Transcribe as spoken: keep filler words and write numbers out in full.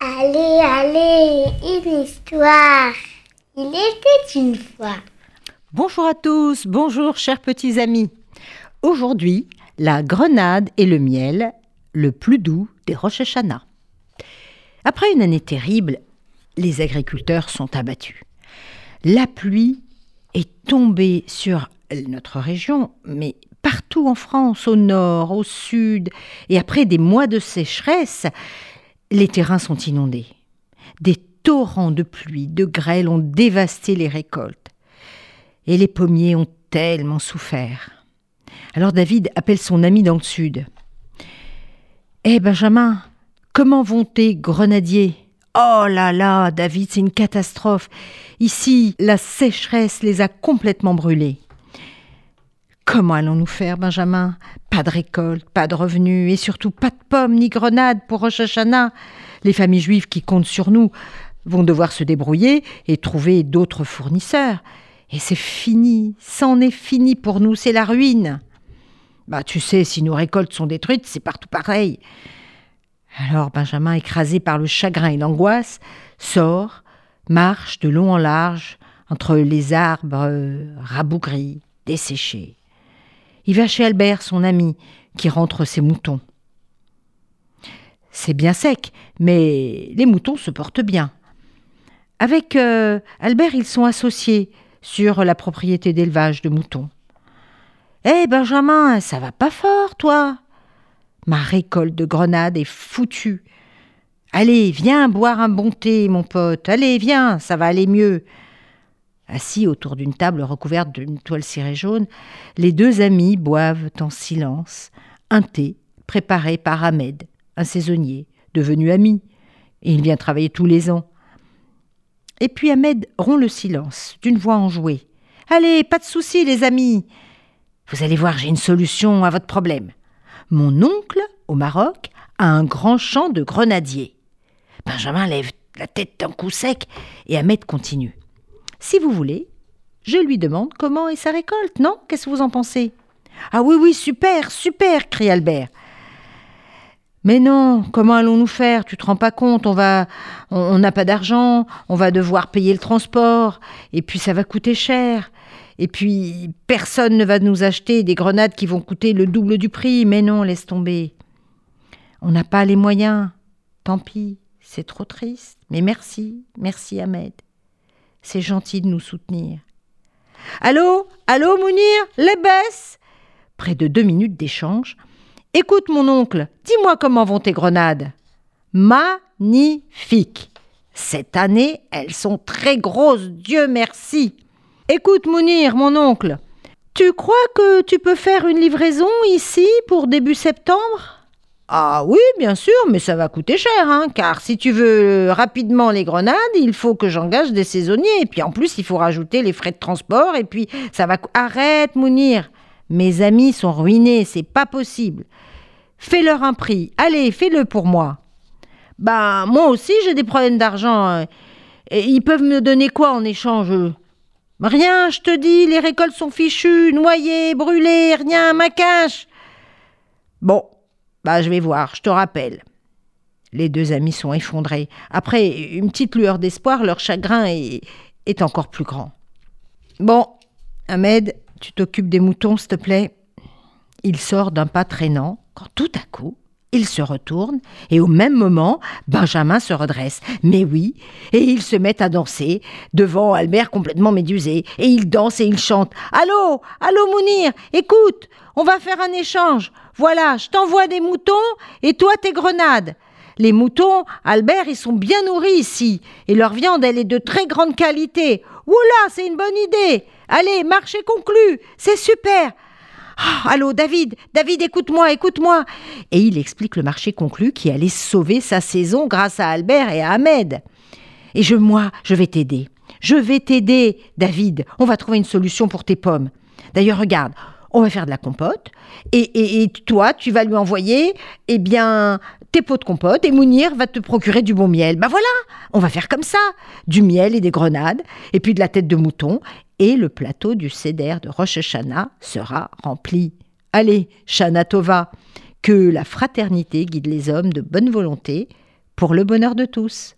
Allez, allez, une histoire. Il était une fois. Bonjour à tous, bonjour chers petits amis. Aujourd'hui, la grenade et le miel, le plus doux des Rosh Hashanah. Après une année terrible, les agriculteurs sont abattus. La pluie est tombée sur notre région, mais partout en France, au nord, au sud, et après des mois de sécheresse, les terrains sont inondés. Des torrents de pluie, de grêle ont dévasté les récoltes. Et les pommiers ont tellement souffert. Alors David appelle son ami dans le sud. « Eh Benjamin, comment vont tes grenadiers ?» Oh là là, David, c'est une catastrophe. Ici, la sécheresse les a complètement brûlés. Comment allons-nous faire, Benjamin ? Pas de récolte, pas de revenus et surtout pas de pommes ni grenades pour Rosh Hashanah. Les familles juives qui comptent sur nous vont devoir se débrouiller et trouver d'autres fournisseurs. Et c'est fini, c'en est fini pour nous, c'est la ruine. Bah, tu sais, si nos récoltes sont détruites, c'est partout pareil. Alors Benjamin, écrasé par le chagrin et l'angoisse, sort, marche de long en large, entre les arbres rabougris, desséchés. Il va chez Albert, son ami, qui rentre ses moutons. C'est bien sec, mais les moutons se portent bien. Avec euh, Albert, ils sont associés sur la propriété d'élevage de moutons. « Hé Benjamin, ça va pas fort, toi ? Ma récolte de grenades est foutue. Allez, viens boire un bon thé, mon pote. Allez, viens, ça va aller mieux. » Assis autour d'une table recouverte d'une toile cirée jaune, les deux amis boivent en silence un thé préparé par Ahmed, un saisonnier, devenu ami. Il vient travailler tous les ans. Et puis Ahmed rompt le silence, d'une voix enjouée. « Allez, pas de soucis, les amis. Vous allez voir, j'ai une solution à votre problème. » Mon oncle, au Maroc, a un grand champ de grenadiers. Benjamin lève la tête d'un coup sec et Ahmed continue. Si vous voulez, je lui demande comment est sa récolte, non ? Qu'est-ce que vous en pensez ? Ah oui, oui, super, super, crie Albert. Mais non, comment allons-nous faire ? Tu te rends pas compte, on va, on n'a pas d'argent, on va devoir payer le transport, et puis ça va coûter cher. Et puis, personne ne va nous acheter des grenades qui vont coûter le double du prix. Mais non, laisse tomber. On n'a pas les moyens. Tant pis, c'est trop triste. Mais merci, merci Ahmed. C'est gentil de nous soutenir. Allô, allô Mounir, les baisses. Près de deux minutes d'échange. Écoute mon oncle, dis-moi comment vont tes grenades. Magnifique. Cette année, elles sont très grosses, Dieu merci. « Écoute, Mounir, mon oncle, tu crois que tu peux faire une livraison ici pour début septembre ? » ?»« Ah oui, bien sûr, mais ça va coûter cher, hein, car si tu veux rapidement les grenades, il faut que j'engage des saisonniers. Et puis en plus, il faut rajouter les frais de transport et puis ça va... Co- » « Arrête, Mounir, mes amis sont ruinés, c'est pas possible. Fais-leur un prix, allez, fais-le pour moi. » »« Ben, moi aussi, j'ai des problèmes d'argent. Et ils peuvent me donner quoi en échange ?» « Rien, je te dis, les récoltes sont fichues, noyées, brûlées, rien, ma cache. »« Bon, bah je vais voir, je te rappelle. » Les deux amis sont effondrés. Après une petite lueur d'espoir, leur chagrin est, est encore plus grand. « Bon, Ahmed, tu t'occupes des moutons, s'il te plaît. » Il sort d'un pas traînant, quand tout à coup, il se retourne et au même moment, Benjamin se redresse. Mais oui, et ils se mettent à danser devant Albert complètement médusé. Et ils dansent et ils chantent. « Allô, allô Mounir, écoute, on va faire un échange. Voilà, je t'envoie des moutons et toi tes grenades. Les moutons, Albert, ils sont bien nourris ici. Et leur viande, elle est de très grande qualité. Oula, c'est une bonne idée. Allez, marché conclu, c'est super. » Oh, « Allô, David, David, écoute-moi, écoute-moi » Et il explique le marché conclu qui allait sauver sa saison grâce à Albert et à Ahmed. « Et je, moi, je vais t'aider. Je vais t'aider, David. On va trouver une solution pour tes pommes. D'ailleurs, regarde, on va faire de la compote. Et, et, et toi, tu vas lui envoyer eh bien, tes pots de compote. Et Mounir va te procurer du bon miel. Ben voilà, on va faire comme ça. Du miel et des grenades. Et puis de la tête de mouton. » Et le plateau du Seder de Rosh Hashanah sera rempli. Allez, Shana Tova, que la fraternité guide les hommes de bonne volonté pour le bonheur de tous.